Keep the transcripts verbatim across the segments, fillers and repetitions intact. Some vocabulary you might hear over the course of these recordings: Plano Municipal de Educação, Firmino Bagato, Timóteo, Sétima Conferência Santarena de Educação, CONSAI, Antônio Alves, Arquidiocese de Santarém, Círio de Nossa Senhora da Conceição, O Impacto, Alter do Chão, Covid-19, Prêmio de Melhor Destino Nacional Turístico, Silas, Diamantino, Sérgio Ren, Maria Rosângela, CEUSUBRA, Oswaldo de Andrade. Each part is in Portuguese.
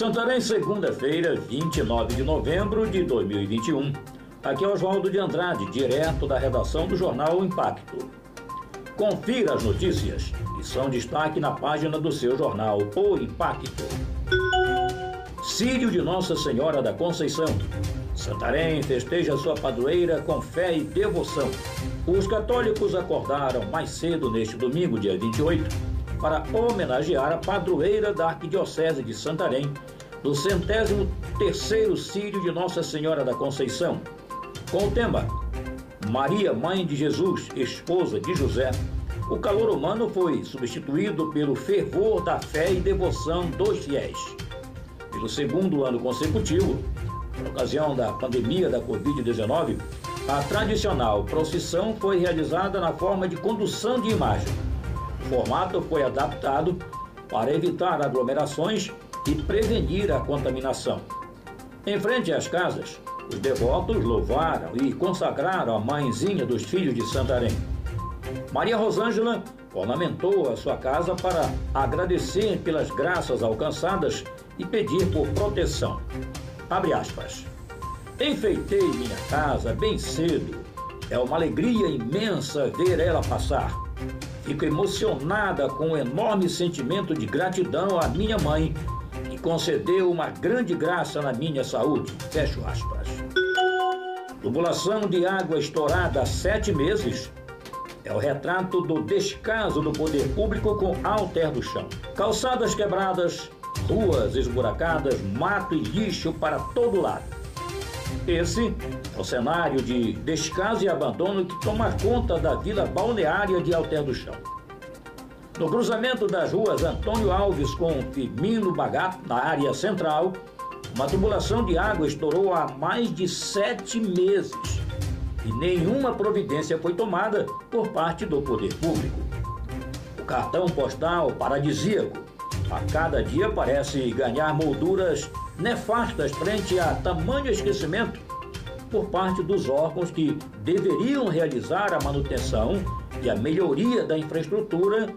Santarém, segunda-feira, vinte e nove de novembro de dois mil e vinte e um. Aqui é Oswaldo de Andrade, direto da redação do jornal O Impacto. Confira as notícias que são destaque na página do seu jornal O Impacto. Círio de Nossa Senhora da Conceição. Santarém festeja sua padroeira com fé e devoção. Os católicos acordaram mais cedo neste domingo, dia vinte e oito, para homenagear a padroeira da Arquidiocese de Santarém, do centésimo terceiro Círio de Nossa Senhora da Conceição, com o tema Maria, Mãe de Jesus, Esposa de José. O calor humano foi substituído pelo fervor da fé e devoção dos fiéis. Pelo segundo ano consecutivo, por ocasião da pandemia da Covid dezenove, a tradicional procissão foi realizada na forma de condução de imagem. O formato foi adaptado para evitar aglomerações e prevenir a contaminação. Em frente às casas, os devotos louvaram e consagraram a mãezinha dos filhos de Santarém. Maria Rosângela ornamentou a sua casa para agradecer pelas graças alcançadas e pedir por proteção. Abre aspas. Enfeitei minha casa bem cedo. É uma alegria imensa ver ela passar. Fico emocionada com um enorme sentimento de gratidão à minha mãe, que concedeu uma grande graça na minha saúde. Fecho aspas. Tubulação de água estourada há sete meses é o retrato do descaso do poder público com Alter do Chão. Calçadas quebradas, ruas esburacadas, mato e lixo para todo lado. Esse é o cenário de descaso e abandono que toma conta da vila balneária de Alter do Chão. No cruzamento das ruas Antônio Alves com Firmino Bagato, na área central, uma tubulação de água estourou há mais de sete meses e nenhuma providência foi tomada por parte do poder público. O cartão postal paradisíaco a cada dia parece ganhar molduras nefastas frente a tamanho esquecimento por parte dos órgãos que deveriam realizar a manutenção e a melhoria da infraestrutura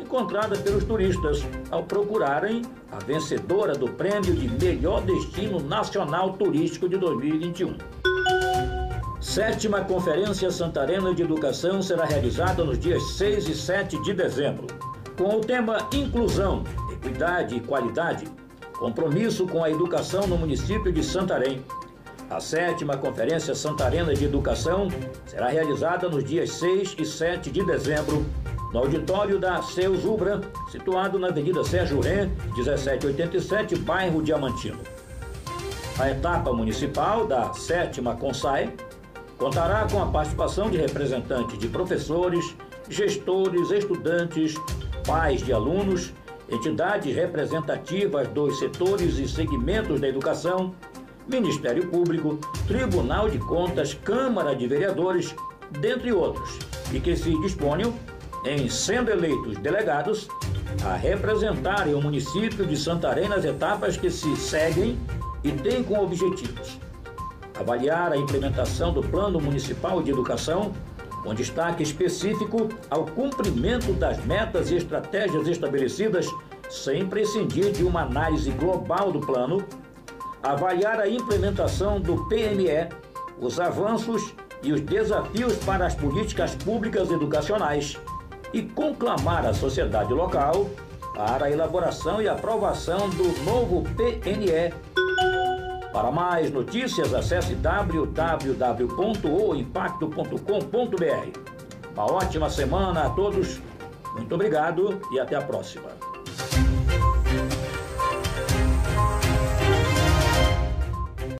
encontrada pelos turistas ao procurarem a vencedora do Prêmio de Melhor Destino Nacional Turístico de dois mil e vinte e um. Sétima Conferência Santarena de Educação será realizada nos dias seis e sete de dezembro, com o tema Inclusão, Equidade e Qualidade, compromisso com a educação no município de Santarém. A sétima Conferência Santarena de Educação será realizada nos dias seis e sete de dezembro, no auditório da CEUSUBRA, situado na Avenida Sérgio Ren, mil setecentos e oitenta e sete, bairro Diamantino. A etapa municipal da sétima CONSAI contará com a participação de representantes de professores, gestores, estudantes, pais de alunos, entidades representativas dos setores e segmentos da educação, Ministério Público, Tribunal de Contas, Câmara de Vereadores, dentre outros, e que se disponham, em sendo eleitos delegados, a representarem o município de Santarém nas etapas que se seguem e têm como objetivos avaliar a implementação do Plano Municipal de Educação, com destaque específico ao cumprimento das metas e estratégias estabelecidas, sem prescindir de uma análise global do plano, avaliar a implementação do P M E, os avanços e os desafios para as políticas públicas educacionais e conclamar a sociedade local para a elaboração e aprovação do novo P N E. Para mais notícias, acesse w w w ponto o impacto ponto com ponto b r. Uma ótima semana a todos, muito obrigado e até a próxima.